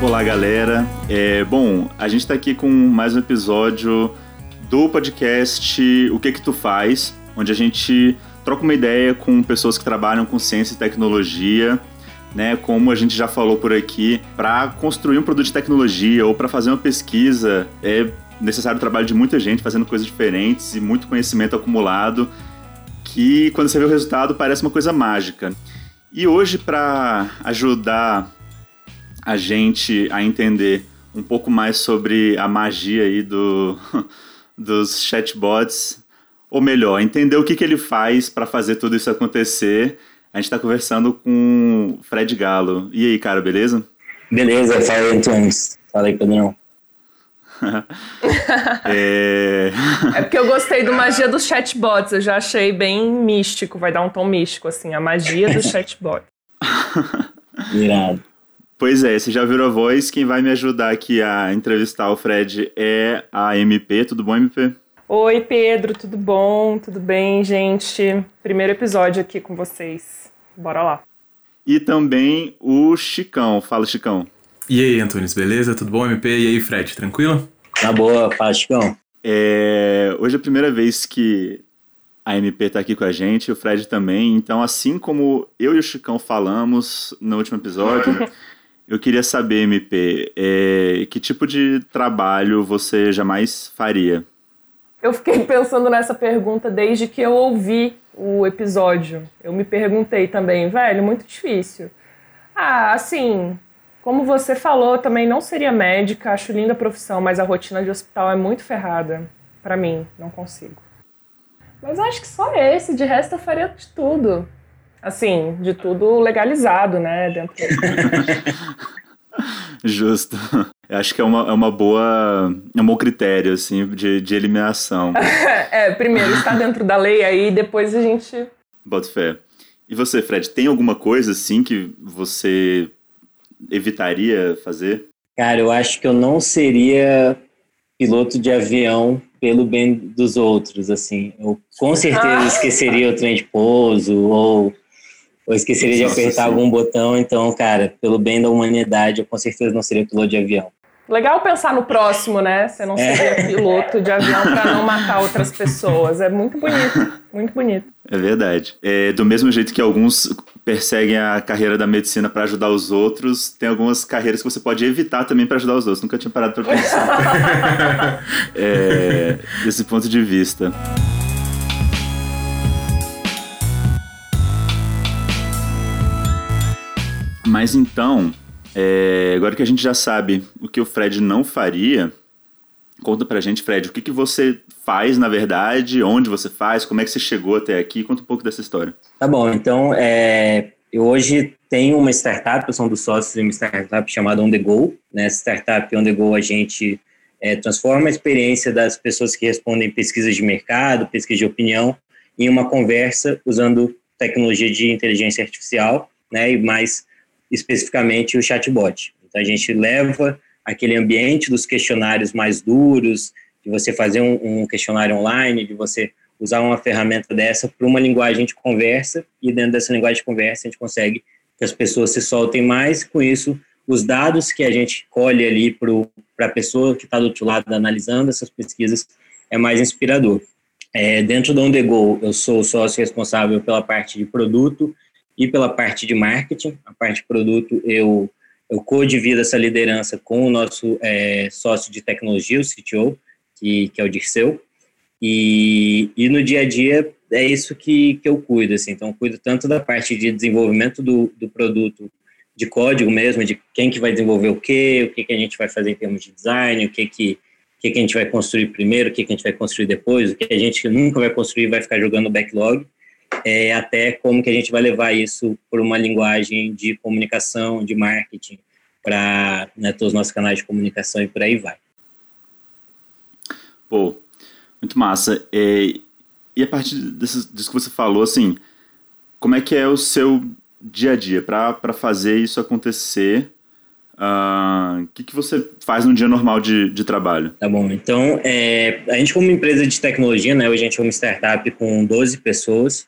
Olá, galera. Bom, a gente tá aqui com mais um episódio do podcast O Que Que Tu Faz, onde a gente troca uma ideia com pessoas que trabalham com ciência e tecnologia, né? Como a gente já falou por aqui, para construir um produto de tecnologia ou para fazer uma pesquisa é necessário o trabalho de muita gente fazendo coisas diferentes e muito conhecimento acumulado que, quando você vê o resultado, parece uma coisa mágica. E hoje, para ajudar a gente a entender um pouco mais sobre a magia aí dos chatbots, ou melhor, entender o que ele faz para fazer tudo isso acontecer, a gente está conversando com o Fred Galo. E aí, cara, beleza? Beleza, falei Twins. Falei com o É porque eu gostei do magia dos chatbots, eu já achei bem místico, vai dar um tom místico, assim, a magia dos chatbots. Irado. Pois é, você já virou a voz, quem vai me ajudar aqui a entrevistar o Fred é a MP. Tudo bom, MP? Oi, Pedro, tudo bom? Tudo bem, gente? Primeiro episódio aqui com vocês, bora lá. E também o Chicão, fala, Chicão. E aí, Antunes, beleza? Tudo bom, MP? E aí, Fred, tranquilo? Tá boa, Chicão. Hoje é a primeira vez que a MP tá aqui com a gente, o Fred também, então assim como eu e o Chicão falamos no último episódio, eu queria saber, MP, que tipo de trabalho você jamais faria? Eu fiquei pensando nessa pergunta desde que eu ouvi o episódio. Eu me perguntei também, velho, muito difícil. Ah, assim, como você falou, também não seria médica, acho linda a profissão, mas a rotina de hospital é muito ferrada. Pra mim, não consigo. Mas acho que só esse, de resto eu faria de tudo. Assim, de tudo legalizado, né? Dentro Justo. Eu acho que é um bom critério, assim, de eliminação. Primeiro está dentro da lei, aí depois a gente... Bota fé. E você, Fred, tem alguma coisa, assim, que você evitaria fazer? Cara, eu acho que eu não seria piloto de avião pelo bem dos outros, assim. Eu com certeza esqueceria o trem de pouso ou esqueceria de apertar algum botão. Então, cara, pelo bem da humanidade, eu com certeza não seria piloto de avião. Legal pensar no próximo, né? Você não seria piloto de avião para não matar outras pessoas. É muito bonito, muito bonito. É verdade. Do mesmo jeito que alguns perseguem a carreira da medicina para ajudar os outros, tem algumas carreiras que você pode evitar também para ajudar os outros. Nunca tinha parado para pensar desse ponto de vista. Mas então... agora que a gente já sabe o que o Fred não faria, conta pra gente, Fred, o que você faz, na verdade, onde você faz, como é que você chegou até aqui, conta um pouco dessa história. Tá bom, então, eu hoje tenho uma startup, eu sou um dos sócios de uma startup chamada OndaGo. Nessa startup OndaGo a gente transforma a experiência das pessoas que respondem pesquisas de mercado, pesquisa de opinião, em uma conversa usando tecnologia de inteligência artificial, né, e mais especificamente o chatbot. Então, a gente leva aquele ambiente dos questionários mais duros, de você fazer um questionário online, de você usar uma ferramenta dessa para uma linguagem de conversa, e dentro dessa linguagem de conversa a gente consegue que as pessoas se soltem mais, com isso, os dados que a gente colhe ali para a pessoa que está do outro lado analisando essas pesquisas é mais inspirador. Dentro do OndaGo, eu sou o sócio responsável pela parte de produto e pela parte de marketing. A parte de produto, eu codivido essa liderança com o nosso sócio de tecnologia, o CTO, que é o Dirceu, e no dia a dia é isso que eu cuido, assim. Então, eu cuido tanto da parte de desenvolvimento do produto, de código mesmo, de quem que vai desenvolver o que a gente vai fazer em termos de design, o que a gente vai construir primeiro, o que a gente vai construir depois, o que a gente nunca vai construir, vai ficar jogando backlog, até como que a gente vai levar isso para uma linguagem de comunicação, de marketing, para, né, todos os nossos canais de comunicação e por aí vai. Pô, muito massa. E a partir disso que você falou, assim, como é que é o seu dia a dia para fazer isso acontecer? O que você faz num dia normal de trabalho? Tá bom, então, a gente como empresa de tecnologia, né, hoje a gente é uma startup com 12 pessoas,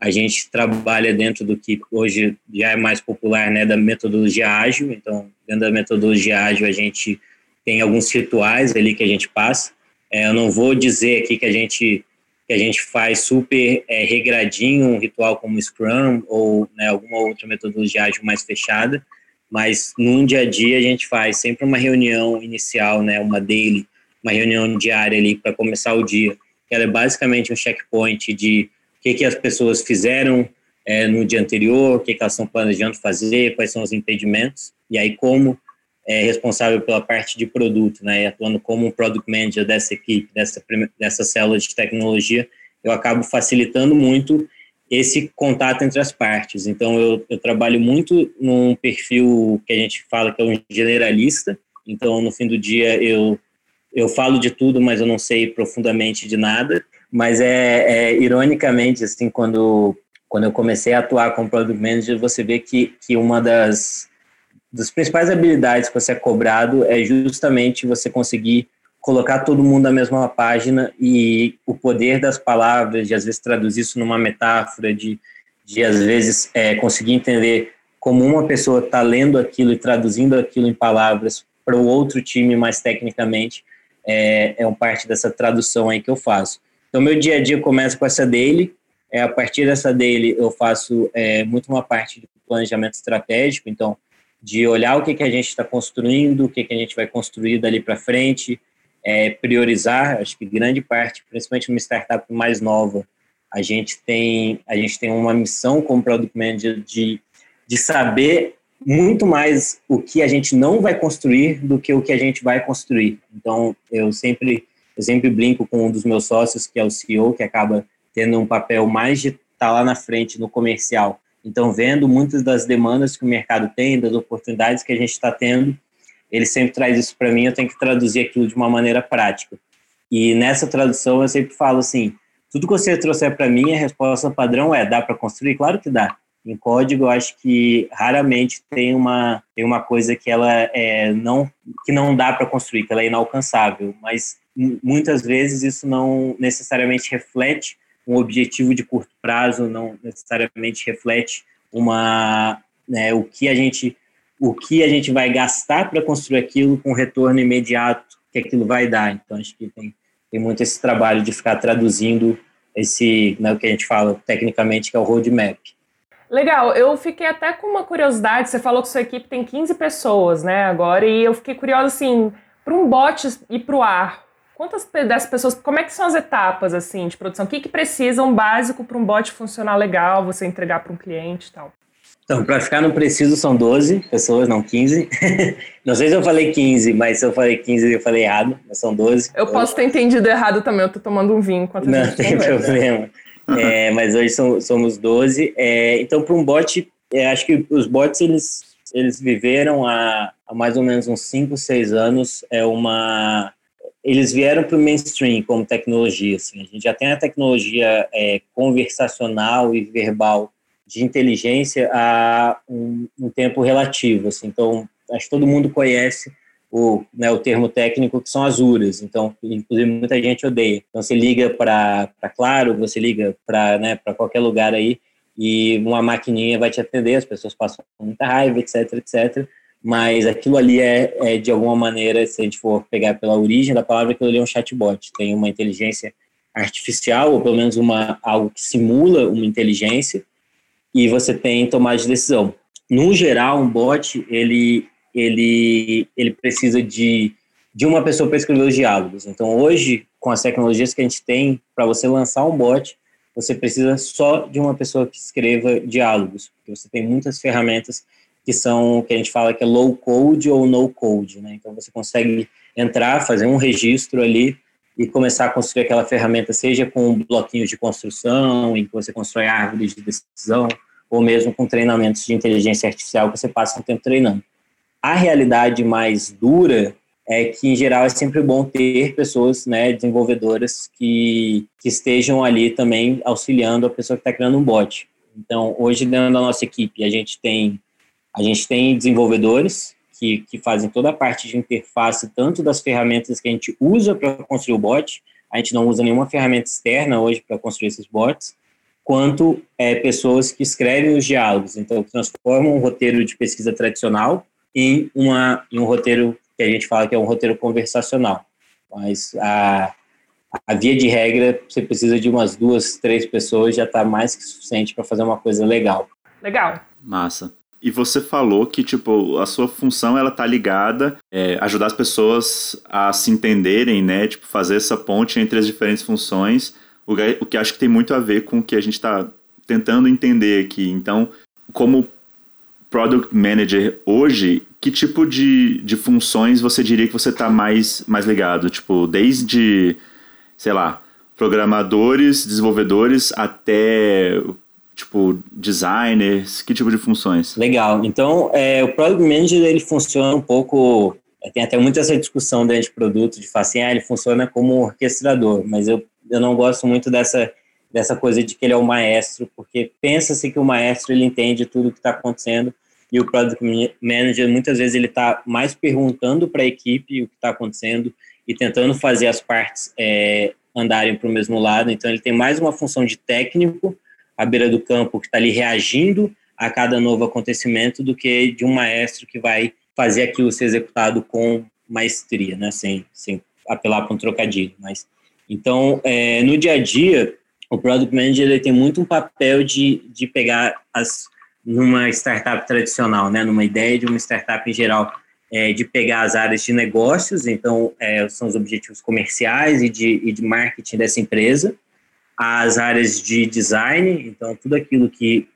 A gente trabalha dentro do que hoje já é mais popular, né, da metodologia ágil. Então, dentro da metodologia ágil, a gente tem alguns rituais ali que a gente passa. Eu não vou dizer aqui que a gente faz super regradinho um ritual como Scrum ou, né, alguma outra metodologia ágil mais fechada, mas no dia a dia a gente faz sempre uma reunião inicial, né, uma daily, uma reunião diária ali para começar o dia, que ela é basicamente um checkpoint de o que as pessoas fizeram no dia anterior, o que elas estão planejando fazer, quais são os impedimentos, e aí como é responsável pela parte de produto, né, e atuando como um product manager dessa equipe, dessa célula de tecnologia, eu acabo facilitando muito esse contato entre as partes. Então, eu trabalho muito num perfil que a gente fala que é um generalista. Então, no fim do dia, eu falo de tudo, mas eu não sei profundamente de nada. Mas ironicamente, assim, quando eu comecei a atuar como product manager, você vê que uma das principais habilidades que você é cobrado é justamente você conseguir colocar todo mundo na mesma página, e o poder das palavras, de às vezes traduzir isso numa metáfora, de às vezes conseguir entender como uma pessoa está lendo aquilo e traduzindo aquilo em palavras para o outro time mais tecnicamente, é uma parte dessa tradução aí que eu faço. Então, meu dia a dia começa com essa daily. A partir dessa daily, eu faço muito uma parte de planejamento estratégico, então, de olhar o que a gente está construindo, o que a gente vai construir dali para frente, priorizar. Acho que grande parte, principalmente uma startup mais nova, a gente tem uma missão como Product Manager de saber muito mais o que a gente não vai construir do que o que a gente vai construir. Então, eu sempre brinco com um dos meus sócios, que é o CEO, que acaba tendo um papel mais de estar lá na frente, no comercial. Então, vendo muitas das demandas que o mercado tem, das oportunidades que a gente está tendo, ele sempre traz isso para mim, eu tenho que traduzir aquilo de uma maneira prática. E nessa tradução eu sempre falo assim, tudo que você trouxer para mim, a resposta padrão dá para construir? Claro que dá. Em código, eu acho que raramente tem uma coisa que ela não dá para construir, que ela é inalcançável. Mas muitas vezes isso não necessariamente reflete um objetivo de curto prazo, não necessariamente reflete o que a gente vai gastar para construir aquilo com o retorno imediato que aquilo vai dar. Então, acho que tem muito esse trabalho de ficar traduzindo esse, né, o que a gente fala tecnicamente, que é o roadmap. Legal, eu fiquei até com uma curiosidade, você falou que sua equipe tem 15 pessoas, né, agora, e eu fiquei curiosa, assim, para um bot ir para o ar, quantas dessas pessoas, como é que são as etapas, assim, de produção? O que precisa, um básico, para um bot funcionar legal, você entregar para um cliente e tal? Então, para ficar no preciso, são 12 pessoas, não 15. Não sei se eu falei 15, mas se eu falei 15, eu falei errado, mas são 12. Eu posso ter entendido errado também, eu tô tomando um vinho enquanto a gente conversa. Não tem problema. Mas hoje somos 12. Então, para um bot, acho que os bots, eles viveram há mais ou menos uns 5, 6 anos. Eles vieram para o mainstream como tecnologia. Assim. A gente já tem a tecnologia conversacional e verbal de inteligência há um tempo relativo, assim. Então, acho que todo mundo conhece o termo técnico, que são as URAs. Então, inclusive, muita gente odeia. Então, você liga para Claro, você liga para para qualquer lugar aí, e uma maquininha vai te atender, as pessoas passam muita raiva, etc, etc. Mas aquilo ali de alguma maneira, se a gente for pegar pela origem da palavra, aquilo ali é um chatbot. Tem uma inteligência artificial, ou pelo menos algo que simula uma inteligência, e você tem tomada de decisão. No geral, um bot, ele precisa de uma pessoa para escrever os diálogos. Então, hoje, com as tecnologias que a gente tem, para você lançar um bot, você precisa só de uma pessoa que escreva diálogos, porque você tem muitas ferramentas que são, que a gente fala que é low code ou no code, né? Então, você consegue entrar, fazer um registro ali e começar a construir aquela ferramenta, seja com bloquinhos de construção, em que você constrói árvores de decisão, ou mesmo com treinamentos de inteligência artificial que você passa um tempo treinando. A realidade mais dura é que, em geral, é sempre bom ter pessoas, né, desenvolvedoras que estejam ali também auxiliando a pessoa que está criando um bot. Então, hoje, dentro da nossa equipe, a gente tem desenvolvedores que fazem toda a parte de interface, tanto das ferramentas que a gente usa para construir o bot, a gente não usa nenhuma ferramenta externa hoje para construir esses bots, quanto pessoas que escrevem os diálogos. Então, transformam um roteiro de pesquisa tradicional em um roteiro que a gente fala que é um roteiro conversacional. Mas a via de regra, você precisa de umas 2, 3 pessoas, já está mais que suficiente para fazer uma coisa legal. Legal. Massa. E você falou que, tipo, a sua função, ela tá ligada a ajudar as pessoas a se entenderem, né? Tipo, fazer essa ponte entre as diferentes funções, o que acho que tem muito a ver com o que a gente tá tentando entender aqui. Então, como Product Manager hoje, que tipo de funções você diria que você tá mais ligado? Tipo, desde, sei lá, programadores, desenvolvedores, até... tipo, designers, que tipo de funções? Legal. Então, o Product Manager, ele funciona um pouco... Tem até muita essa discussão dentro de produto, de falar assim, ele funciona como orquestrador, mas eu não gosto muito dessa coisa de que ele é o maestro, porque pensa-se que o maestro, ele entende tudo o que está acontecendo, e o Product Manager, muitas vezes, ele está mais perguntando para a equipe o que está acontecendo e tentando fazer as partes andarem para o mesmo lado. Então, ele tem mais uma função de técnico, à beira do campo, que está ali reagindo a cada novo acontecimento, do que de um maestro que vai fazer aquilo ser executado com maestria, né? Sem apelar para um trocadilho. Mas, então, no dia a dia, o Product Manager ele tem muito um papel de pegar, numa startup tradicional, né? Numa ideia de uma startup em geral, de pegar as áreas de negócios, então, são os objetivos comerciais e de marketing dessa empresa, as áreas de design, então tudo aquilo que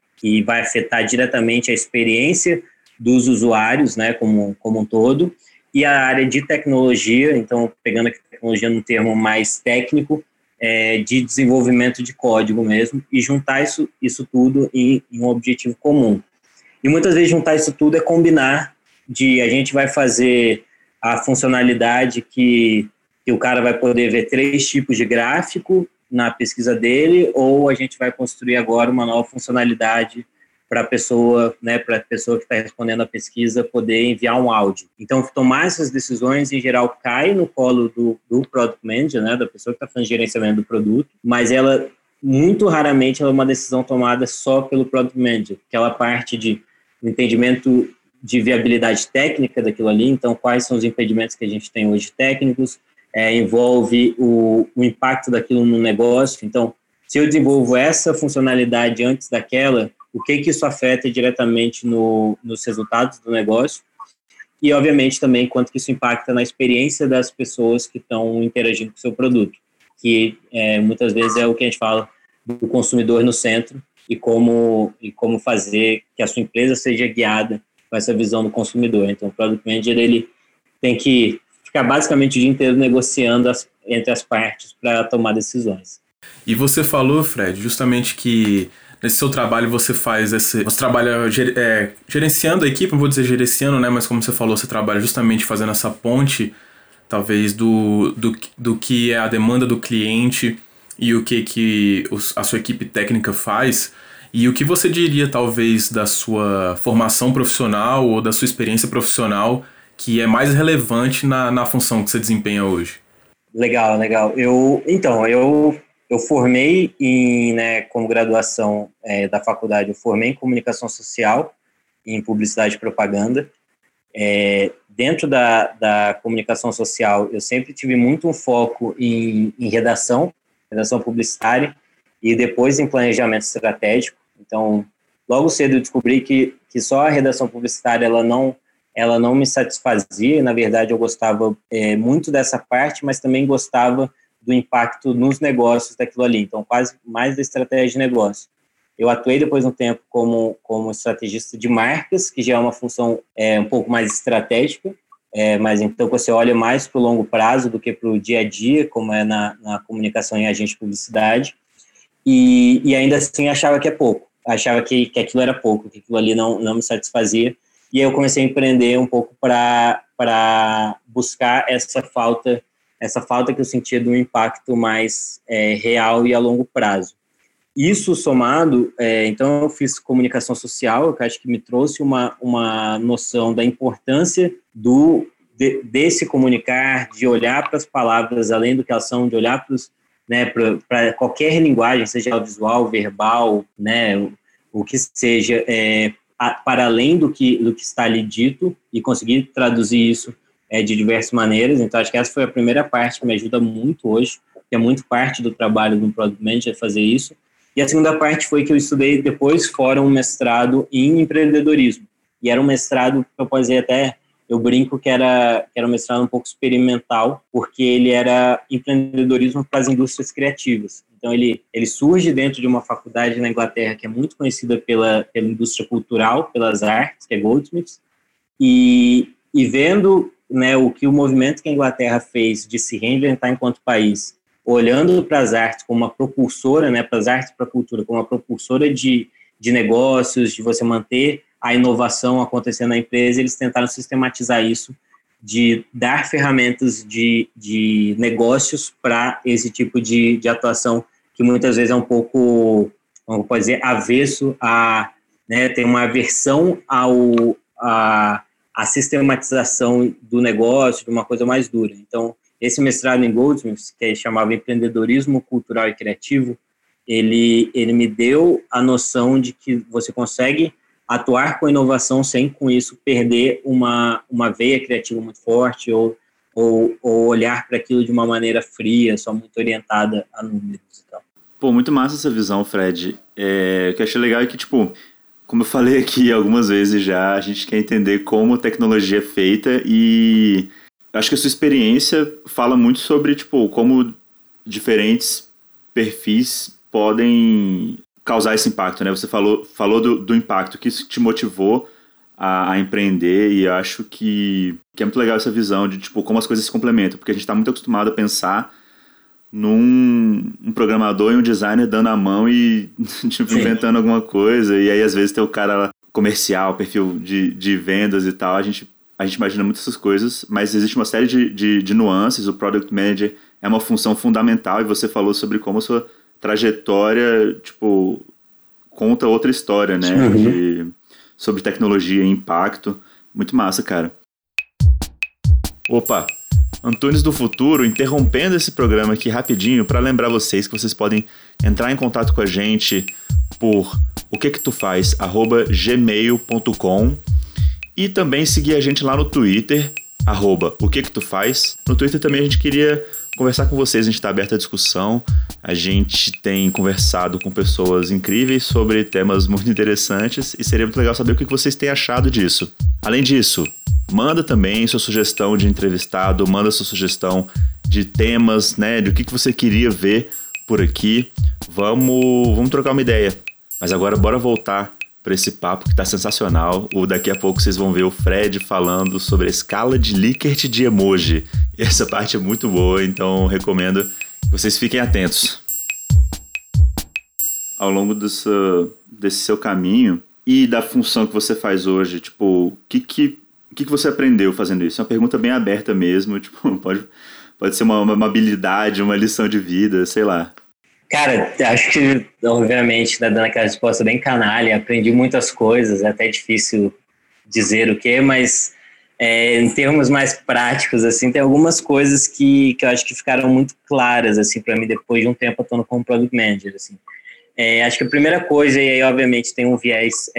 vai afetar diretamente a experiência dos usuários, né, como um todo, e a área de tecnologia, então pegando a tecnologia num termo mais técnico, de desenvolvimento de código mesmo, e juntar isso tudo em um objetivo comum. E muitas vezes juntar isso tudo é combinar a gente vai fazer a funcionalidade que o cara vai poder ver 3 tipos de gráfico na pesquisa dele, ou a gente vai construir agora uma nova funcionalidade para a pessoa, né, para a pessoa que está respondendo a pesquisa poder enviar um áudio. Então, tomar essas decisões, em geral, cai no colo do Product Manager, né, da pessoa que está fazendo gerenciamento do produto, mas ela, muito raramente, ela é uma decisão tomada só pelo Product Manager, aquela parte de entendimento de viabilidade técnica daquilo ali, então quais são os impedimentos que a gente tem hoje técnicos, envolve o impacto daquilo no negócio. Então, se eu desenvolvo essa funcionalidade antes daquela, o que isso afeta diretamente nos resultados do negócio? E, obviamente, também quanto que isso impacta na experiência das pessoas que estão interagindo com o seu produto, que muitas vezes é o que a gente fala do consumidor no centro e como fazer que a sua empresa seja guiada com essa visão do consumidor. Então, o Product Manager ele tem que ficar basicamente o dia inteiro negociando entre as partes para tomar decisões. E você falou, Fred, justamente que nesse seu trabalho você trabalha gerenciando a equipe, não vou dizer gerenciando, né? Mas como você falou, você trabalha justamente fazendo essa ponte, talvez, do que é a demanda do cliente e o que a sua equipe técnica faz. E o que você diria, talvez, da sua formação profissional ou da sua experiência profissional que é mais relevante na função que você desempenha hoje? Legal. Eu formei em, né, como graduação da faculdade, eu formei em comunicação social, em publicidade e propaganda. Dentro da comunicação social, eu sempre tive muito um foco em redação publicitária, e depois em planejamento estratégico. Então, logo cedo eu descobri que só a redação publicitária, ela não me satisfazia. Na verdade, eu gostava muito dessa parte, mas também gostava do impacto nos negócios daquilo ali, então quase mais da estratégia de negócio. Eu atuei depois um tempo como estrategista de marcas, que já é uma função um pouco mais estratégica, mas então você olha mais para o longo prazo do que para o dia a dia, como é na comunicação em agente de publicidade, e ainda assim achava que é pouco, achava que aquilo era pouco, que aquilo ali não me satisfazia. E aí eu comecei a empreender um pouco para buscar essa falta que eu sentia de um impacto mais real e a longo prazo. Isso somado, então eu fiz comunicação social, que acho que me trouxe uma noção da importância de se comunicar, de olhar para as palavras, além do que elas são, de olhar para os né, para qualquer linguagem, seja audiovisual, verbal, né, o que seja, para além do que está ali dito, e conseguir traduzir isso de diversas maneiras. Então, acho que essa foi a primeira parte que me ajuda muito hoje, que é muito parte do trabalho do Product Manager fazer isso. E a segunda parte foi que eu estudei depois fora um mestrado em empreendedorismo. E era um mestrado que eu fazia até... Eu brinco que era um mestrado um pouco experimental, porque ele era empreendedorismo para as indústrias criativas. Então, ele surge dentro de uma faculdade na Inglaterra que é muito conhecida pela indústria cultural, pelas artes, que é Goldsmiths. E vendo, né, o que o movimento que a Inglaterra fez de se reinventar enquanto país, olhando para as artes como uma propulsora, né, para as artes, para a cultura, como uma propulsora de negócios, de você manter a inovação acontecendo na empresa, eles tentaram sistematizar isso, de dar ferramentas de negócios para esse tipo de atuação, que muitas vezes é um pouco, como pode dizer, avesso a, né, tem uma aversão à sistematização do negócio, de uma coisa mais dura. Então, esse mestrado em Goldsmiths, que chamava Empreendedorismo Cultural e Criativo, ele me deu a noção de que você consegue atuar com inovação sem, com isso, perder uma veia criativa muito forte ou olhar para aquilo de uma maneira fria, só muito orientada a números e tal. Pô, muito massa essa visão, Fred. O que eu achei legal é que, tipo, como eu falei aqui algumas vezes já, a gente quer entender como tecnologia é feita e acho que a sua experiência fala muito sobre, tipo, como diferentes perfis podem causar esse impacto, né? Você falou do impacto, que isso te motivou a empreender, e eu acho que é muito legal essa visão de, tipo, como as coisas se complementam, porque a gente está muito acostumado a pensar num um programador e um designer dando a mão e, tipo, inventando alguma coisa, e aí às vezes tem o cara comercial, perfil de vendas e tal, a gente imagina muitas essas coisas, mas existe uma série de nuances. O Product Manager é uma função fundamental, e você falou sobre como a sua trajetória, tipo, conta outra história, né? Uhum. Sobre tecnologia e impacto. Muito massa, cara. Opa! Antunes do Futuro, interrompendo esse programa aqui rapidinho para lembrar vocês que vocês podem entrar em contato com a gente por oketufaz@gmail.com e também seguir a gente lá no Twitter, @oketufaz. No Twitter também a gente queria conversar com vocês, a gente está aberto à discussão, a gente tem conversado com pessoas incríveis sobre temas muito interessantes e seria muito legal saber o que vocês têm achado disso. Além disso, manda também sua sugestão de entrevistado, manda sua sugestão de temas, né, de o que você queria ver por aqui. Vamos trocar uma ideia. Mas agora bora voltar para esse papo que está sensacional. Daqui a pouco vocês vão ver o Fred falando sobre a escala de Likert de emoji. E essa parte é muito boa, então recomendo que vocês fiquem atentos. Ao longo desse seu caminho e da função que você faz hoje, tipo, o que você aprendeu fazendo isso? É uma pergunta bem aberta mesmo, tipo, pode ser uma habilidade, uma lição de vida, sei lá. Cara, acho que, obviamente, tá dando aquela resposta bem canalha, aprendi muitas coisas, é até difícil dizer o quê, mas em termos mais práticos, assim, tem algumas coisas que eu acho que ficaram muito claras, assim, para mim, depois de um tempo atuando como Product Manager, assim. Acho que a primeira coisa, e aí, obviamente, tem um viés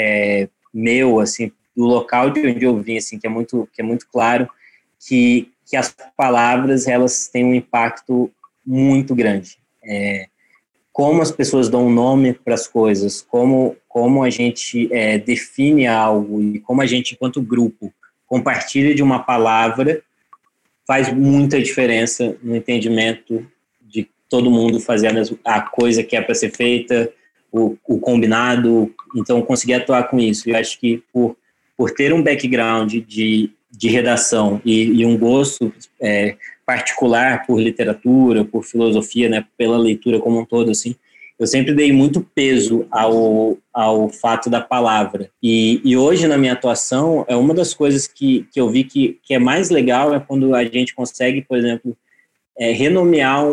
meu, assim, do local de onde eu vim, assim, que é muito claro, que as palavras, elas têm um impacto muito grande, como as pessoas dão nome para as coisas, como a gente define algo e como a gente, enquanto grupo, compartilha de uma palavra, faz muita diferença no entendimento de todo mundo fazer a coisa que é para ser feita, o combinado. Então, conseguir atuar com isso. Eu acho que por ter um background de redação e um gosto particular por literatura, por filosofia, né, pela leitura como um todo, assim, eu sempre dei muito peso ao fato da palavra. E hoje, na minha atuação, é uma das coisas que eu vi que é mais legal é quando a gente consegue, por exemplo, renomear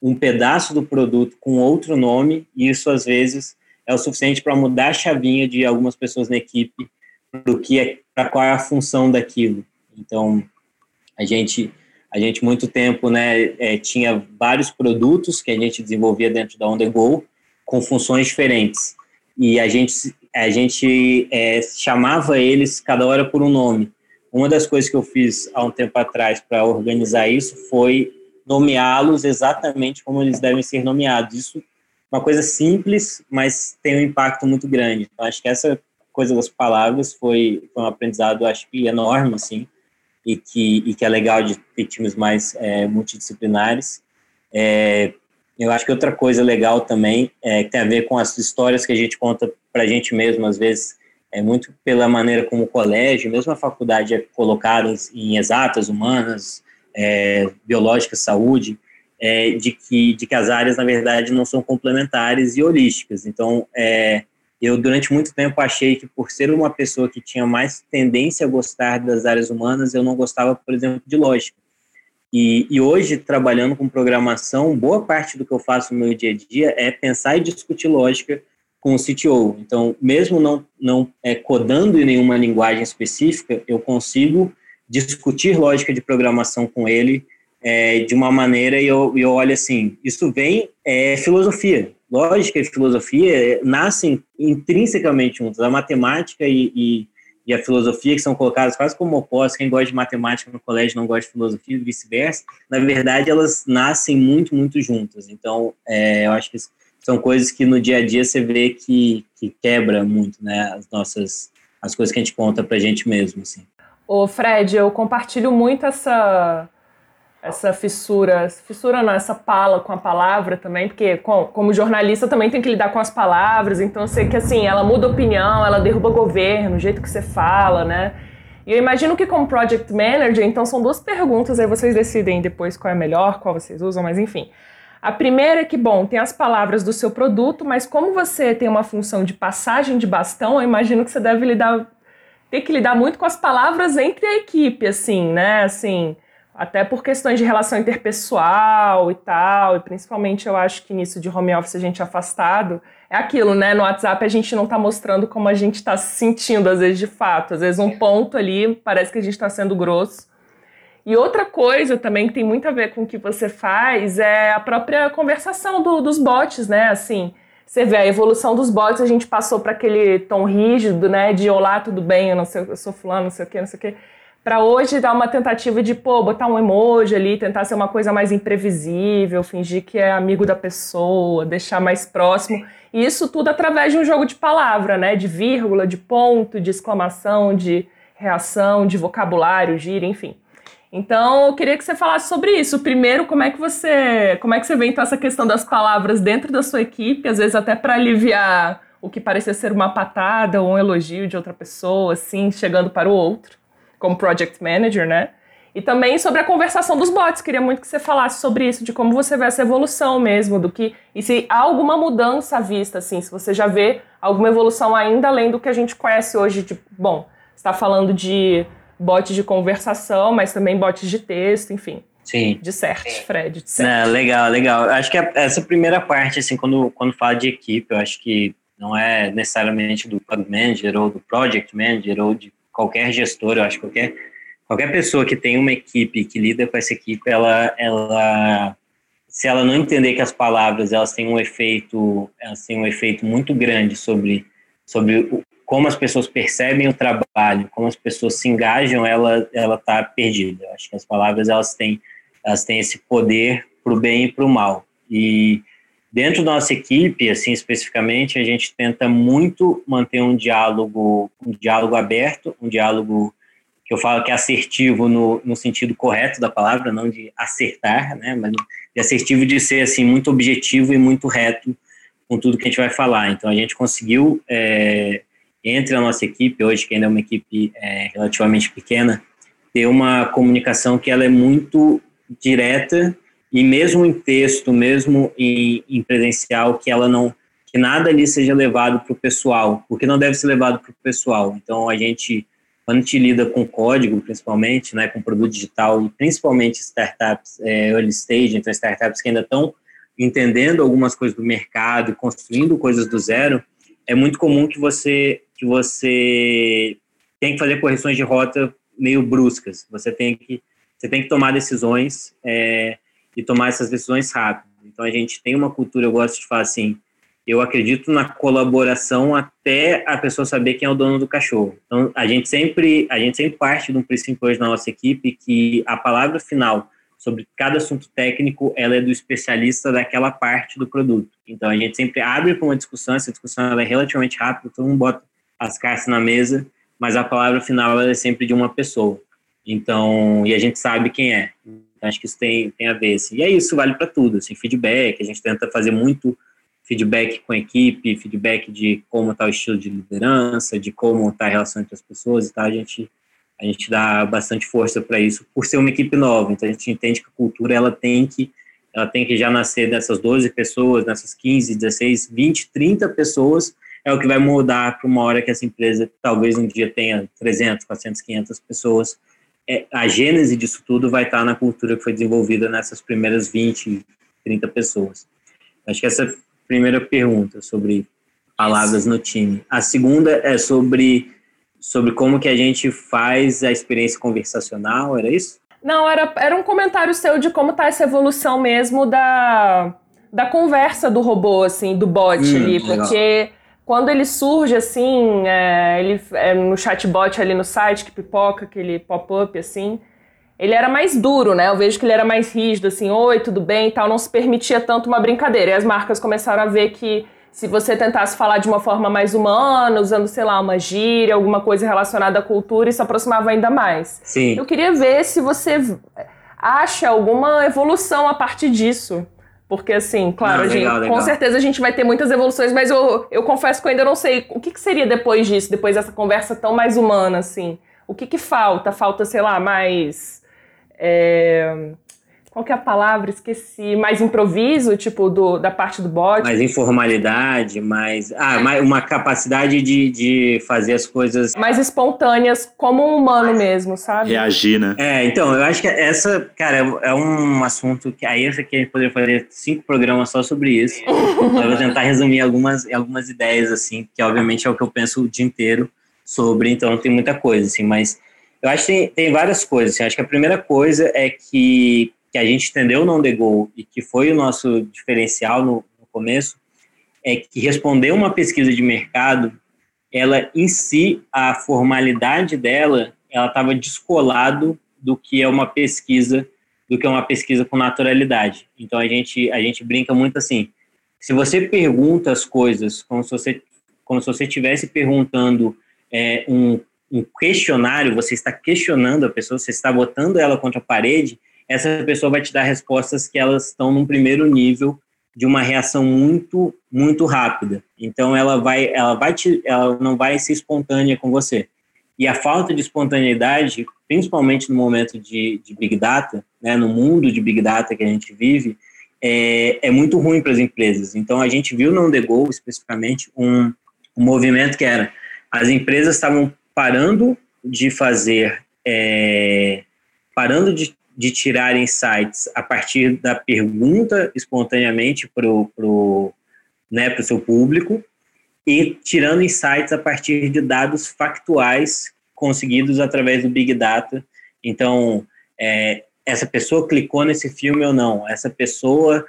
um pedaço do produto com outro nome, e isso, às vezes, é o suficiente para mudar a chavinha de algumas pessoas na equipe para qual é a função daquilo. Então, a gente... A gente, muito tempo, né, tinha vários produtos que a gente desenvolvia dentro da OndaGo com funções diferentes. E a gente chamava eles cada hora por um nome. Uma das coisas que eu fiz há um tempo atrás para organizar isso foi nomeá-los exatamente como eles devem ser nomeados. Isso é uma coisa simples, mas tem um impacto muito grande. Então, acho que essa coisa das palavras foi um aprendizado, acho que enorme, assim, e que é legal de ter times mais multidisciplinares. Eu acho que outra coisa legal também, que tem a ver com as histórias que a gente conta para a gente mesmo, às vezes, é muito pela maneira como o colégio, mesmo a faculdade, é colocada em exatas, humanas, biológicas, saúde, de que as áreas, na verdade, não são complementares e holísticas. Então, eu, durante muito tempo, achei que, por ser uma pessoa que tinha mais tendência a gostar das áreas humanas, eu não gostava, por exemplo, de lógica. E hoje, trabalhando com programação, boa parte do que eu faço no meu dia a dia é pensar e discutir lógica com o CTO. Então, mesmo não codando em nenhuma linguagem específica, eu consigo discutir lógica de programação com ele de uma maneira, e eu olho assim, isso vem, filosofia. Lógica e filosofia nascem intrinsecamente juntas. A matemática e a filosofia, que são colocadas quase como opostas, quem gosta de matemática no colégio não gosta de filosofia e vice-versa, na verdade elas nascem muito, muito juntas. Então, eu acho que são coisas que no dia a dia você vê que quebra muito, né, as coisas que a gente conta pra gente mesmo, assim. Ô Fred, eu compartilho muito essa pala com a palavra também, porque como jornalista também tem que lidar com as palavras, então eu sei que, assim, ela muda opinião, ela derruba governo, o jeito que você fala, né? E eu imagino que como project manager, então são duas perguntas, aí vocês decidem depois qual é melhor, qual vocês usam, mas enfim. A primeira é que, tem as palavras do seu produto, mas como você tem uma função de passagem de bastão, eu imagino que você deve ter que lidar muito com as palavras entre a equipe, assim, né, assim... Até por questões de relação interpessoal e tal, e principalmente eu acho que nisso de home office a gente é afastado, é aquilo, né? No WhatsApp a gente não tá mostrando como a gente tá se sentindo, às vezes, de fato. Às vezes um ponto ali, parece que a gente tá sendo grosso. E outra coisa também que tem muito a ver com o que você faz é a própria conversação dos bots, né? Assim, você vê a evolução dos bots, a gente passou para aquele tom rígido, né? De olá, tudo bem, eu não sei, eu sou fulano, não sei o quê, não sei o quê. Pra hoje dar uma tentativa de, botar um emoji ali, tentar ser uma coisa mais imprevisível, fingir que é amigo da pessoa, deixar mais próximo. E isso tudo através de um jogo de palavra, né? De vírgula, de ponto, de exclamação, de reação, de vocabulário, gíria, enfim. Então, eu queria que você falasse sobre isso. Primeiro, como é que você vê, então, essa questão das palavras dentro da sua equipe, às vezes até para aliviar o que parecia ser uma patada ou um elogio de outra pessoa, assim, chegando para o outro, como project manager, né? E também sobre a conversação dos bots. Queria muito que você falasse sobre isso, de como você vê essa evolução mesmo, e se há alguma mudança à vista, assim, se você já vê alguma evolução ainda além do que a gente conhece hoje. Você está falando de bots de conversação, mas também bots de texto, enfim. Sim. De certo, Fred. Legal. Acho que essa primeira parte, assim, quando fala de equipe, eu acho que não é necessariamente do product manager ou do project manager ou de qualquer gestor. Eu acho que qualquer pessoa que tem uma equipe, que lida com essa equipe, ela se ela não entender que as palavras elas têm um efeito muito grande sobre como as pessoas percebem o trabalho, como as pessoas se engajam, ela está perdida. Eu acho que as palavras elas têm esse poder para o bem e para o mal. E dentro da nossa equipe, assim, especificamente, a gente tenta muito manter um diálogo aberto, um diálogo que eu falo que é assertivo no sentido correto da palavra, não de acertar, né, mas de assertivo, de ser, assim, muito objetivo e muito reto com tudo que a gente vai falar. Então, a gente conseguiu, entre a nossa equipe hoje, que ainda é uma equipe relativamente pequena, ter uma comunicação que ela é muito direta. E mesmo em texto, mesmo em presencial, que nada ali seja levado para o pessoal, porque não deve ser levado para o pessoal. Então, quando a gente lida com código, principalmente, né, com produto digital, e principalmente startups early stage, então startups que ainda estão entendendo algumas coisas do mercado, construindo coisas do zero, é muito comum que você tenha que fazer correções de rota meio bruscas. Você tem que você tem que tomar decisões e tomar essas decisões rápido. Então, a gente tem uma cultura, eu gosto de falar assim, eu acredito na colaboração até a pessoa saber quem é o dono do cachorro. Então, a gente sempre parte de um princípio hoje na nossa equipe que a palavra final sobre cada assunto técnico, ela é do especialista daquela parte do produto. Então, a gente sempre abre para uma discussão, essa discussão ela é relativamente rápida, todo mundo bota as cartas na mesa, mas a palavra final ela é sempre de uma pessoa. Então, e a gente sabe quem é. Então, acho que isso tem a ver. Assim. E é isso, vale para tudo. Assim, feedback, a gente tenta fazer muito feedback com a equipe, feedback de como está o estilo de liderança, de como está a relação entre as pessoas e tal. A gente dá bastante força para isso, por ser uma equipe nova. Então, a gente entende que a cultura ela tem que já nascer dessas 12 pessoas, nessas 15, 16, 20, 30 pessoas, é o que vai moldar para uma hora que essa empresa talvez um dia tenha 300, 400, 500 pessoas. A gênese disso tudo vai estar na cultura que foi desenvolvida nessas primeiras 20, 30 pessoas. Acho que essa primeira pergunta sobre palavras no time. A segunda é sobre como que a gente faz a experiência conversacional, era isso? Não, era um comentário seu de como está essa evolução mesmo da conversa do robô, assim, do bot ali, porque legal. Quando ele surge, assim, ele é no chatbot ali no site, que pipoca, aquele pop-up, assim, ele era mais duro, né? Eu vejo que ele era mais rígido, assim, oi, tudo bem e tal, não se permitia tanto uma brincadeira. E as marcas começaram a ver que se você tentasse falar de uma forma mais humana, usando, sei lá, uma gíria, alguma coisa relacionada à cultura, isso aproximava ainda mais. Sim. Eu queria ver se você acha alguma evolução a partir disso. Porque, assim, claro, legal. Com certeza a gente vai ter muitas evoluções, mas eu confesso que eu ainda não sei o que seria depois disso, depois dessa conversa tão mais humana, assim. O que falta? Falta, sei lá, mais... Qual que é a palavra? Esqueci. Mais improviso, tipo, da parte do bot? Mais informalidade, mais... mais uma capacidade de fazer as coisas... mais espontâneas, como um humano mesmo, sabe? Reagir, né? Então, eu acho que essa, cara, é um assunto que... Aí eu sei que a gente poderia fazer 5 programas só sobre isso. Então, eu vou tentar resumir algumas ideias, assim, que obviamente é o que eu penso o dia inteiro sobre, então tem muita coisa, assim, mas... Eu acho que tem várias coisas, assim. Acho que a primeira coisa é que a gente entendeu no OndaGo e que foi o nosso diferencial no começo, é que responder uma pesquisa de mercado, ela em si, a formalidade dela, ela estava descolado do que é uma pesquisa com naturalidade. Então, a gente brinca muito assim, se você pergunta as coisas como se você estivesse perguntando um questionário, você está questionando a pessoa, você está botando ela contra a parede, essa pessoa vai te dar respostas que elas estão num primeiro nível de uma reação muito, muito rápida. Então, ela não vai ser espontânea com você. E a falta de espontaneidade, principalmente no momento de Big Data, né, no mundo de Big Data que a gente vive, é muito ruim para as empresas. Então, a gente viu no OndaGo, especificamente, um movimento que era as empresas estavam parando de tirar insights a partir da pergunta espontaneamente pro seu público e tirando insights a partir de dados factuais conseguidos através do Big Data. Então, essa pessoa clicou nesse filme ou não? Essa pessoa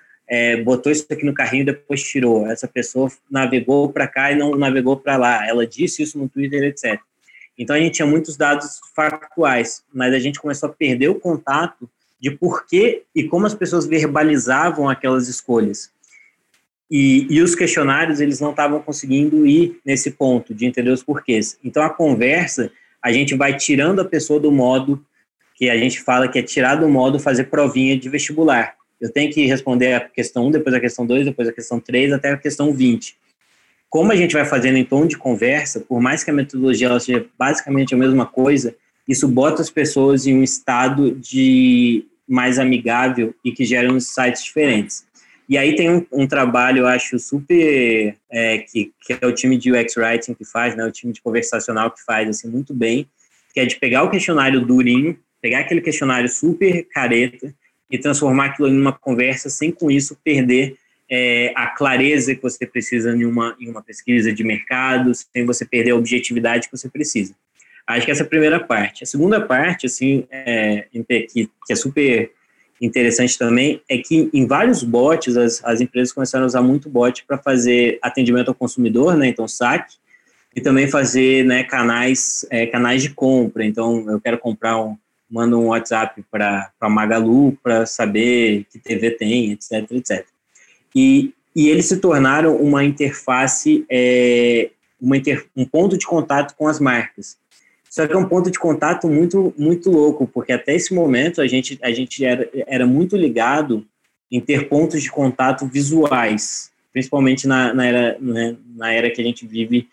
botou isso aqui no carrinho e depois tirou? Essa pessoa navegou para cá e não navegou para lá? Ela disse isso no Twitter, etc. Então, a gente tinha muitos dados factuais, mas a gente começou a perder o contato de por que e como as pessoas verbalizavam aquelas escolhas. E os questionários, eles não estavam conseguindo ir nesse ponto de entender os porquês. Então, a conversa, a gente vai tirando a pessoa do modo, que a gente fala que é tirar do modo fazer provinha de vestibular. Eu tenho que responder a questão 1, depois a questão 2, depois a questão 3, até a questão 20. Como a gente vai fazendo em tom de conversa, por mais que a metodologia ela seja basicamente a mesma coisa, isso bota as pessoas em um estado de mais amigável e que gera uns sites diferentes. E aí tem um trabalho, eu acho, super... que é o time de UX Writing que faz, né, o time de conversacional que faz assim, muito bem, que é de pegar o questionário durinho, pegar aquele questionário super careta e transformar aquilo em uma conversa sem com isso perder... a clareza que você precisa em uma pesquisa de mercado, sem você perder a objetividade que você precisa. Acho que essa é a primeira parte. A segunda parte, assim, que é super interessante também, é que em vários bots, as empresas começaram a usar muito bot para fazer atendimento ao consumidor, né? Então, saque, e também fazer, né, canais de compra. Então, eu quero comprar mando um WhatsApp para Magalu para saber que TV tem, etc, etc. E eles se tornaram uma interface, um ponto de contato com as marcas. Só que é um ponto de contato muito, muito louco, porque até esse momento a gente era muito ligado em ter pontos de contato visuais, principalmente na era que a gente vive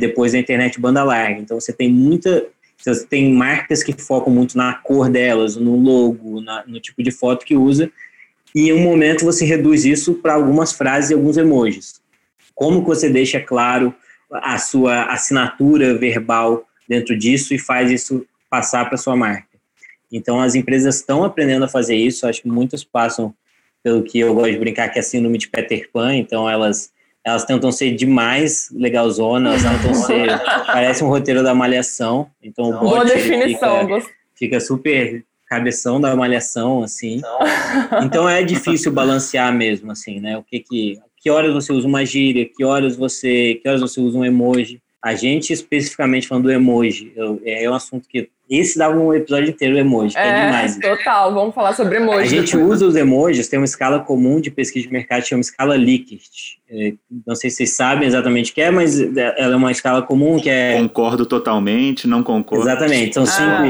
depois da internet banda larga. Então, você tem marcas que focam muito na cor delas, no logo, no tipo de foto que usa, e em um momento você reduz isso para algumas frases e alguns emojis. Como que você deixa claro a sua assinatura verbal dentro disso e faz isso passar para sua marca? Então, as empresas estão aprendendo a fazer isso. Acho que muitas passam pelo que eu gosto de brincar, que é a síndrome de Peter Pan. Então, elas tentam ser demais legalzona, elas tentam ser... parece um roteiro da Malhação. Então, o bot fica super cabeção da Malhação, assim. Então, é difícil balancear mesmo, assim, né? Que horas você usa uma gíria, que horas você usa um emoji. A gente, especificamente falando do emoji, é um assunto que... Esse dava um episódio inteiro, o emoji, que é demais. Total, vamos falar sobre emoji. A gente usa os emojis, tem uma escala comum de pesquisa de mercado, chama escala Likert. Não sei se vocês sabem exatamente o que é, mas ela é uma escala comum que é... Concordo totalmente, não concordo. Exatamente,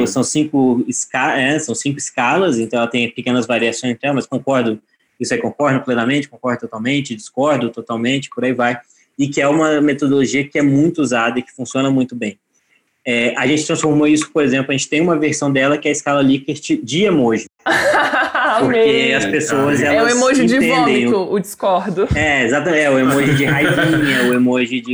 são cinco escalas, então ela tem pequenas variações, mas concordo, isso aí concordo plenamente, concordo totalmente, discordo totalmente, por aí vai. E que é uma metodologia que é muito usada e que funciona muito bem. A gente transformou isso, por exemplo, a gente tem uma versão dela que é a escala Likert de emoji. Porque as pessoas, elas entendem. É o emoji de vômito, o discordo. É, exatamente. É o emoji de raivinha,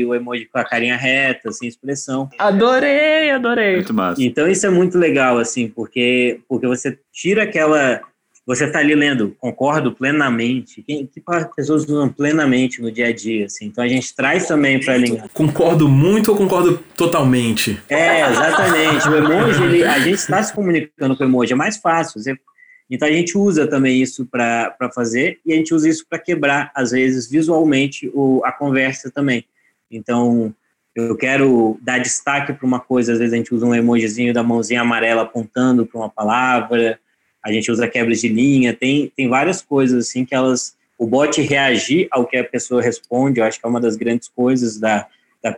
o emoji com a carinha reta, sem expressão. Adorei. Muito massa. Então, isso é muito legal, assim, porque você tira aquela... Você está ali lendo, concordo plenamente. Que pessoas usam plenamente no dia a dia, assim. Então, a gente traz também para a linguagem. Concordo muito ou concordo totalmente? É, exatamente. O emoji, a gente está se comunicando com o emoji, é mais fácil. Então, a gente usa também isso para fazer e a gente usa isso para quebrar, às vezes, visualmente a conversa também. Então, eu quero dar destaque para uma coisa. Às vezes, a gente usa um emojizinho da mãozinha amarela apontando para uma palavra. A gente usa quebras de linha, tem várias coisas, assim, que o bot reagir ao que a pessoa responde. Eu acho que é uma das grandes coisas da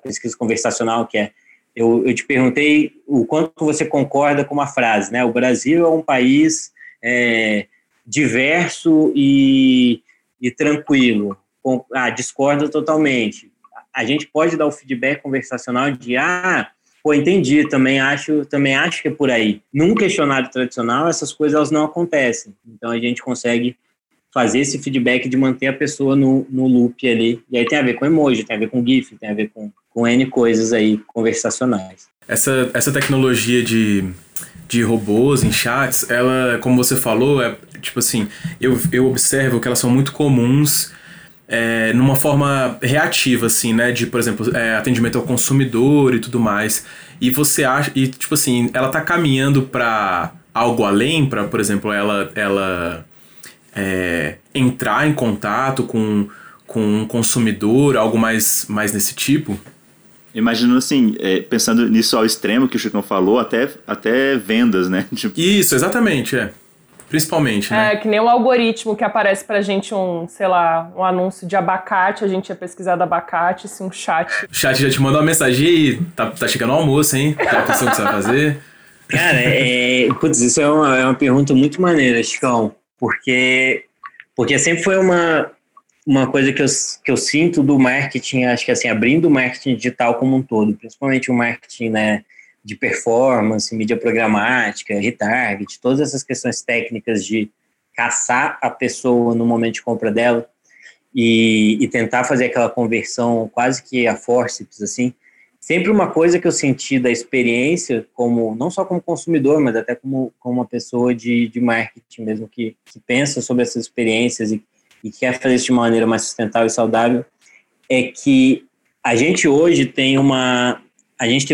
pesquisa conversacional, que é, eu te perguntei o quanto você concorda com uma frase, né? O Brasil é um país diverso e tranquilo. Discordo totalmente. A gente pode dar o feedback conversacional de, pô, entendi, também acho que é por aí. Num questionário tradicional, essas coisas elas não acontecem. Então, a gente consegue fazer esse feedback de manter a pessoa no loop ali. E aí tem a ver com emoji, tem a ver com GIF, tem a ver com N coisas aí conversacionais. Essa tecnologia de robôs em chats, ela, como você falou, é tipo assim, eu observo que elas são muito comuns numa forma reativa, assim, né? De, por exemplo, atendimento ao consumidor e tudo mais. E você acha... E, tipo assim, ela tá caminhando pra algo além, pra, por exemplo, ela entrar em contato com um consumidor, algo mais desse tipo? Imagino, assim, pensando nisso ao extremo que o Chico falou, até vendas, né? Tipo... Isso, exatamente, Principalmente, né? É, que nem o algoritmo que aparece pra gente um anúncio de abacate, a gente ia pesquisar do abacate, assim, um chat. O chat já te manda uma mensagem e tá chegando o almoço, hein? Qual a questão que você vai fazer? Cara, putz, isso é uma pergunta muito maneira, Chicão, porque sempre foi uma coisa que eu sinto do marketing, acho que assim, abrindo o marketing digital como um todo, principalmente o marketing, né, de performance, mídia programática, retarget, todas essas questões técnicas de caçar a pessoa no momento de compra dela e tentar fazer aquela conversão quase que a forceps, assim. Sempre uma coisa que eu senti da experiência, não só como consumidor, mas até como uma pessoa de marketing mesmo, que pensa sobre essas experiências e quer fazer isso de uma maneira mais sustentável e saudável, é que a gente hoje tem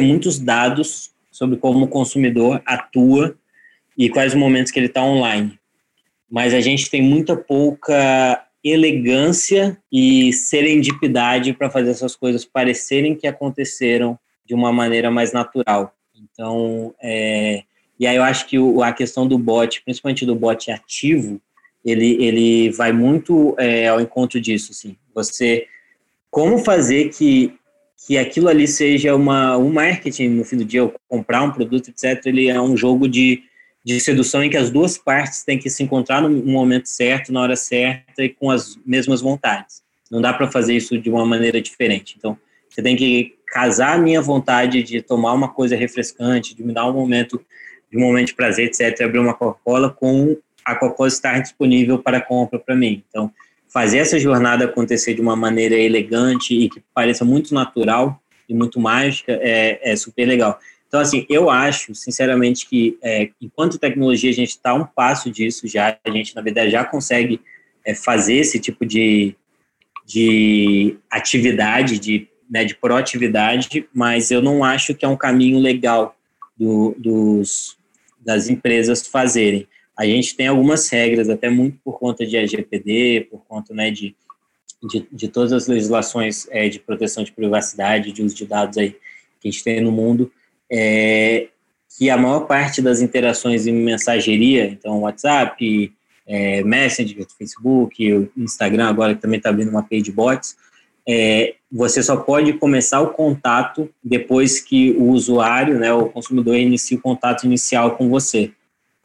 muitos dados sobre como o consumidor atua e quais os momentos que ele está online. Mas a gente tem muita pouca elegância e serendipidade para fazer essas coisas parecerem que aconteceram de uma maneira mais natural. Então, e aí eu acho que a questão do bot, principalmente do bot ativo, ele vai muito ao encontro disso, assim. Como fazer que aquilo ali seja um marketing, no fim do dia, eu comprar um produto, etc., ele é um jogo de sedução em que as duas partes têm que se encontrar no momento certo, na hora certa e com as mesmas vontades. Não dá para fazer isso de uma maneira diferente. Então, você tem que casar a minha vontade de tomar uma coisa refrescante, de me dar um momento de prazer, etc., abrir uma Coca-Cola com a Coca-Cola estar disponível para compra para mim. Então, fazer essa jornada acontecer de uma maneira elegante e que pareça muito natural e muito mágica é super legal. Então, assim, eu acho, sinceramente, que enquanto tecnologia a gente está a um passo disso já, a gente, na verdade, já consegue fazer esse tipo de atividade, de proatividade, mas eu não acho que é um caminho legal das empresas fazerem. A gente tem algumas regras, até muito por conta de LGPD, por conta de todas as legislações de proteção de privacidade, de uso de dados aí que a gente tem no mundo, que a maior parte das interações em mensageria, então WhatsApp, Messenger, Facebook, o Instagram agora que também está abrindo uma API de bots, você só pode começar o contato depois que o usuário, né, o consumidor, inicia o contato inicial com você.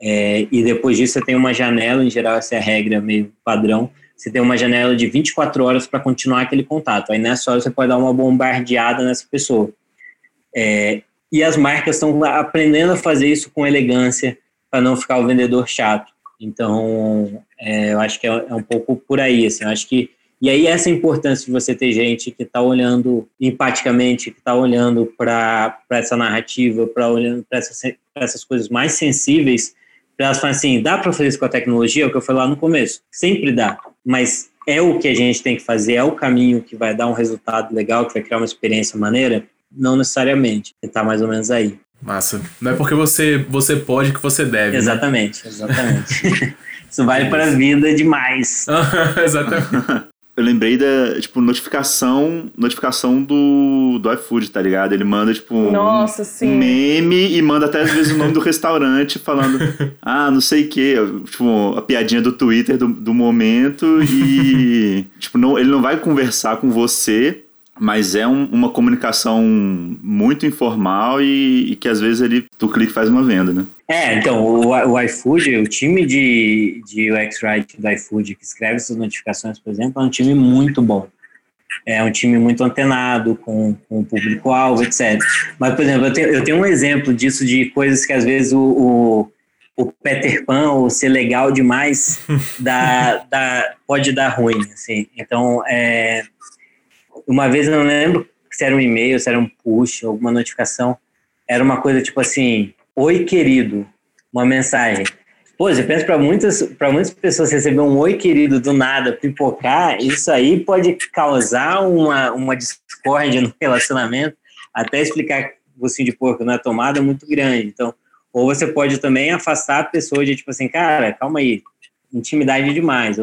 E depois disso você tem uma janela, em geral essa é a regra meio padrão, você tem uma janela de 24 horas para continuar aquele contato. Aí nessa hora você pode dar uma bombardeada nessa pessoa. E as marcas estão aprendendo a fazer isso com elegância para não ficar o vendedor chato. Então, eu acho que é um pouco por aí, assim, eu acho que e aí essa importância de você ter gente que está olhando empaticamente, que está olhando para essa narrativa, para olhando para essas coisas mais sensíveis, para elas falarem assim, dá para fazer isso com a tecnologia? É o que eu falei lá no começo, sempre dá, mas é o que a gente tem que fazer, é o caminho que vai dar um resultado legal, que vai criar uma experiência maneira? Não necessariamente, está mais ou menos aí. Massa, não é porque você pode que você deve. Exatamente, né? Exatamente. Isso vale para a vida demais. Exatamente. Eu lembrei da, tipo, notificação do iFood, tá ligado? Ele manda, tipo, nossa, um meme e manda até, às vezes, o nome do restaurante falando, não sei o quê. Tipo, a piadinha do Twitter do momento e, tipo, ele não vai conversar com você, mas é uma comunicação muito informal e que, às vezes, tu clica e faz uma venda, né? Então, o iFood, o time de UX Writing do iFood que escreve essas notificações, por exemplo, é um time muito bom. É um time muito antenado com o público-alvo, etc. Mas, por exemplo, eu tenho um exemplo disso de coisas que, às vezes, o Peter Pan, ou ser legal demais, pode dar ruim, assim. Então, uma vez eu não lembro se era um e-mail, se era um push, alguma notificação. Era uma coisa, tipo assim... Oi, querido. Uma mensagem. Pô, você pensa para muitas pessoas receber um oi, querido, do nada, pipocar, isso aí pode causar uma discórdia no relacionamento, até explicar que o focinho de porco na tomada é muito grande. Então, ou você pode também afastar a pessoa de, tipo assim, cara, calma aí, intimidade demais,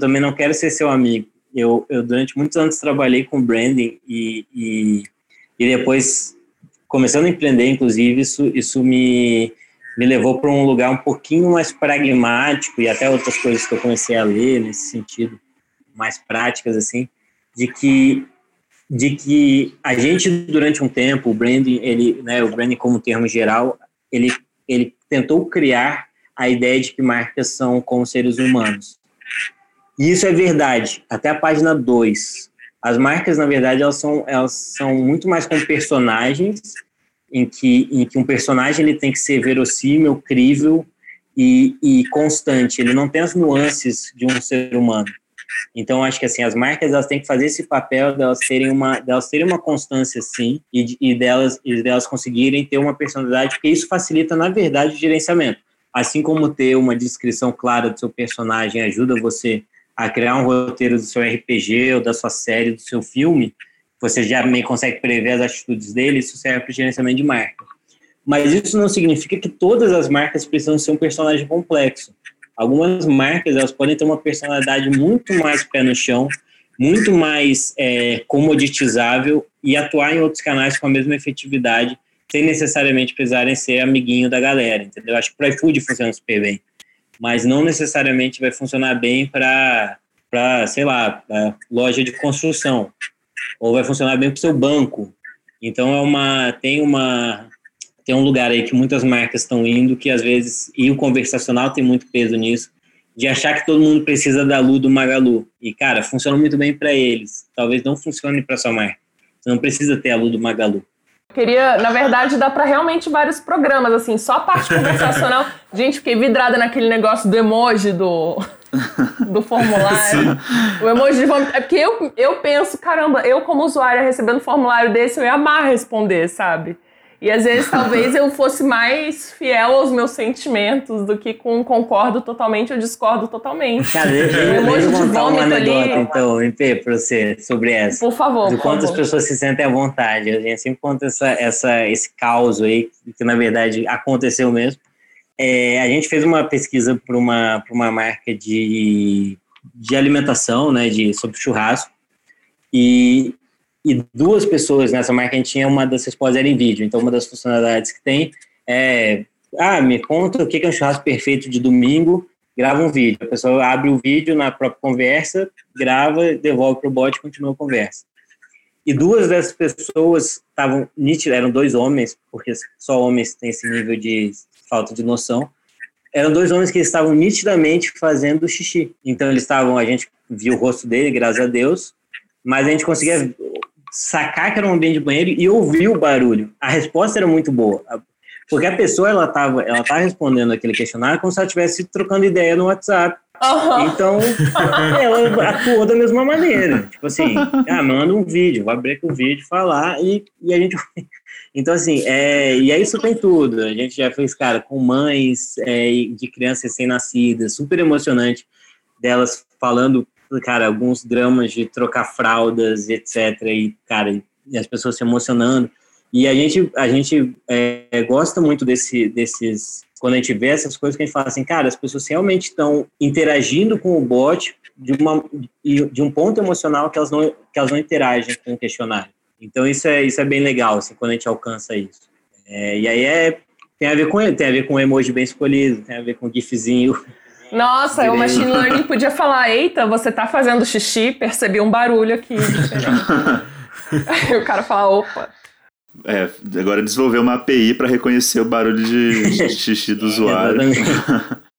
também não quero ser seu amigo. Eu durante muitos anos trabalhei com branding e depois... Começando a empreender, inclusive, isso me levou para um lugar um pouquinho mais pragmático e até outras coisas que eu comecei a ler nesse sentido, mais práticas, assim, de que a gente, durante um tempo, o branding, o branding como termo geral, ele tentou criar a ideia de que marcas são como seres humanos. E isso é verdade, até a página 2. As marcas, na verdade, elas são muito mais como personagens, em que um personagem ele tem que ser verossímil, crível e constante. Ele não tem as nuances de um ser humano. Então, acho que assim, as marcas elas têm que fazer esse papel delas terem uma constância, sim, e delas conseguirem ter uma personalidade, porque isso facilita, na verdade, o gerenciamento. Assim como ter uma descrição clara do seu personagem ajuda você a criar um roteiro do seu RPG ou da sua série, do seu filme, você já meio consegue prever as atitudes dele, isso serve para o gerenciamento de marca. Mas isso não significa que todas as marcas precisam ser um personagem complexo. Algumas marcas, elas podem ter uma personalidade muito mais pé no chão, muito mais comoditizável e atuar em outros canais com a mesma efetividade, sem necessariamente precisarem ser amiguinho da galera, entendeu? Acho que para iFood funciona super bem, mas não necessariamente vai funcionar bem para, sei lá, pra loja de construção, ou vai funcionar bem para o seu banco. Então tem um lugar aí que muitas marcas estão indo, que às vezes, e o conversacional tem muito peso nisso, de achar que todo mundo precisa da Lu do Magalu. E, cara, funciona muito bem para eles. Talvez não funcione para sua marca. Você não precisa ter a Lu do Magalu. Queria, na verdade, dar para realmente vários programas, assim, só a parte conversacional. Gente, fiquei vidrada naquele negócio do emoji do formulário. O emoji de vômito. É porque eu penso, caramba, eu como usuária recebendo um formulário desse, eu ia amar responder, sabe? E às vezes talvez eu fosse mais fiel aos meus sentimentos do que com concordo totalmente ou discordo totalmente. Cara, eu vou contar uma anedota então, MP, para você, sobre essa. Por favor. Do quanto as pessoas se sentem à vontade. A gente sempre conta esse caos aí, que na verdade aconteceu mesmo. A gente fez uma pesquisa para uma marca de alimentação, né, sobre churrasco, e duas pessoas nessa marca, a gente tinha uma das respostas era em vídeo, então uma das funcionalidades que tem é, me conta o que é um churrasco perfeito de domingo, grava um vídeo, a pessoa abre o vídeo na própria conversa, grava, devolve para o bot e continua a conversa. E duas dessas pessoas estavam nítidas, eram dois homens, porque só homens têm esse nível de falta de noção, eram dois homens que estavam nitidamente fazendo xixi, então eles estavam, a gente viu o rosto dele, graças a Deus, mas a gente conseguia sacar que era um ambiente de banheiro e ouvir o barulho. A resposta era muito boa, porque a pessoa ela tava respondendo aquele questionário como se ela estivesse trocando ideia no WhatsApp. Uhum. Então, ela atuou da mesma maneira. Tipo assim, manda um vídeo, vai abrir com o vídeo, falar e a gente... Então, assim, e aí isso tem tudo. A gente já fez, cara, com mães de crianças recém-nascidas, super emocionante, delas falando... cara, alguns dramas de trocar fraldas, etc. E, cara, as pessoas se emocionando. E a gente gosta muito desses... Quando a gente vê essas coisas que a gente fala assim, cara, as pessoas realmente estão interagindo com o bot de um ponto emocional que elas não interagem com o questionário. Então, isso é bem legal, assim, quando a gente alcança isso. Tem a ver com ele, tem a ver com um emoji bem escolhido, tem a ver com um gifzinho... Nossa, o machine learning podia falar, eita, você tá fazendo xixi, percebi um barulho aqui. Aí o cara fala, opa. Agora desenvolveu uma API para reconhecer o barulho de xixi do usuário.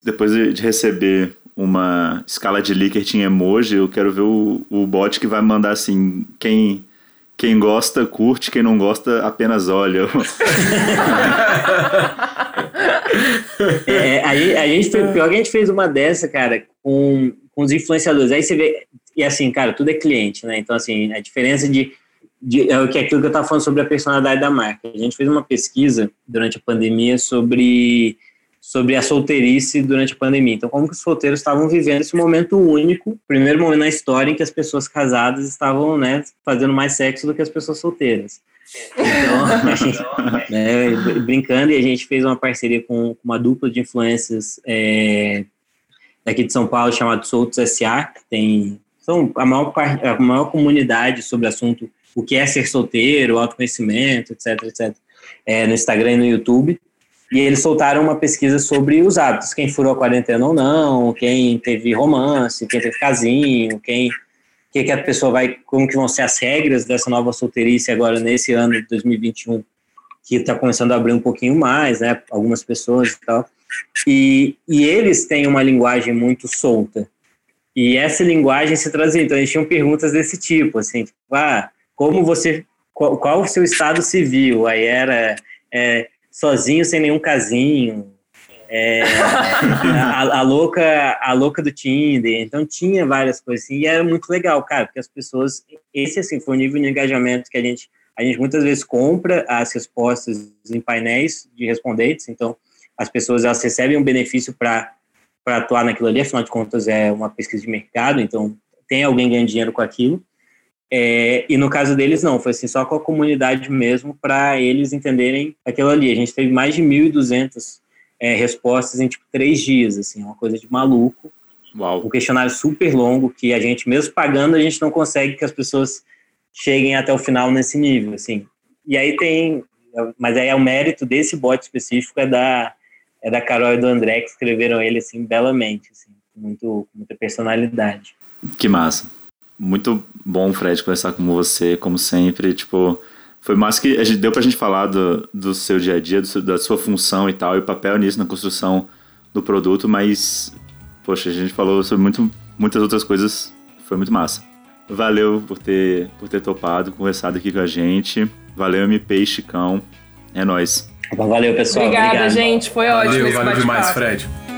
Depois de receber uma escala de Likert em emoji, eu quero ver o bot que vai mandar assim, quem gosta, curte, quem não gosta, apenas olha. A gente teve pior que a gente fez uma dessa, cara, com os influenciadores. Aí você vê, e assim, cara, tudo é cliente, né? Então, assim, a diferença é aquilo que eu tava falando sobre a personalidade da marca. A gente fez uma pesquisa durante a pandemia sobre a solteirice durante a pandemia. Então, como que os solteiros estavam vivendo esse momento único, primeiro momento na história em que as pessoas casadas estavam, né, fazendo mais sexo do que as pessoas solteiras. Então, brincando, e a gente fez uma parceria com uma dupla de influencers daqui de São Paulo, chamada Soltos S.A., que são a maior comunidade sobre o assunto, o que é ser solteiro, autoconhecimento, etc, etc, no Instagram e no YouTube. E eles soltaram uma pesquisa sobre os hábitos, quem furou a quarentena ou não, quem teve romance, quem teve casinho, que a pessoa vai, como que vão ser as regras dessa nova solteirice agora nesse ano de 2021, que está começando a abrir um pouquinho mais, né, algumas pessoas e tal. E eles têm uma linguagem muito solta. E essa linguagem se trazia, então eles tinham perguntas desse tipo, assim, tipo, qual o seu estado civil? Aí era... sozinho, sem nenhum casinho, a louca do Tinder, então tinha várias coisas assim, e era muito legal, cara, porque as pessoas, esse assim, foi o nível de engajamento que a gente muitas vezes compra as respostas em painéis de respondentes, então as pessoas, elas recebem um benefício para atuar naquilo ali, afinal de contas é uma pesquisa de mercado, então tem alguém ganhando dinheiro com aquilo, E no caso deles, não. Foi assim, só com a comunidade mesmo, para eles entenderem aquilo ali. A gente teve mais de 1.200 respostas em, tipo, 3 dias, assim. Uma coisa de maluco. Uau. Um questionário super longo, que a gente, mesmo pagando, a gente não consegue que as pessoas cheguem até o final nesse nível, assim. E aí tem... Mas aí é o mérito desse bot específico é da Carol e do André, que escreveram ele, assim, belamente, assim, com muita personalidade. Que massa. Muito bom, Fred, conversar com você, como sempre, tipo... Foi mais que deu pra gente falar do seu dia a dia, da sua função e tal, e o papel nisso na construção do produto, mas... Poxa, a gente falou sobre muitas outras coisas, foi muito massa. Valeu por ter topado, conversado aqui com a gente. Valeu, MP e Chicão. É nóis. Valeu, pessoal. Obrigado. Gente. Foi ótimo. Valeu demais, Fred.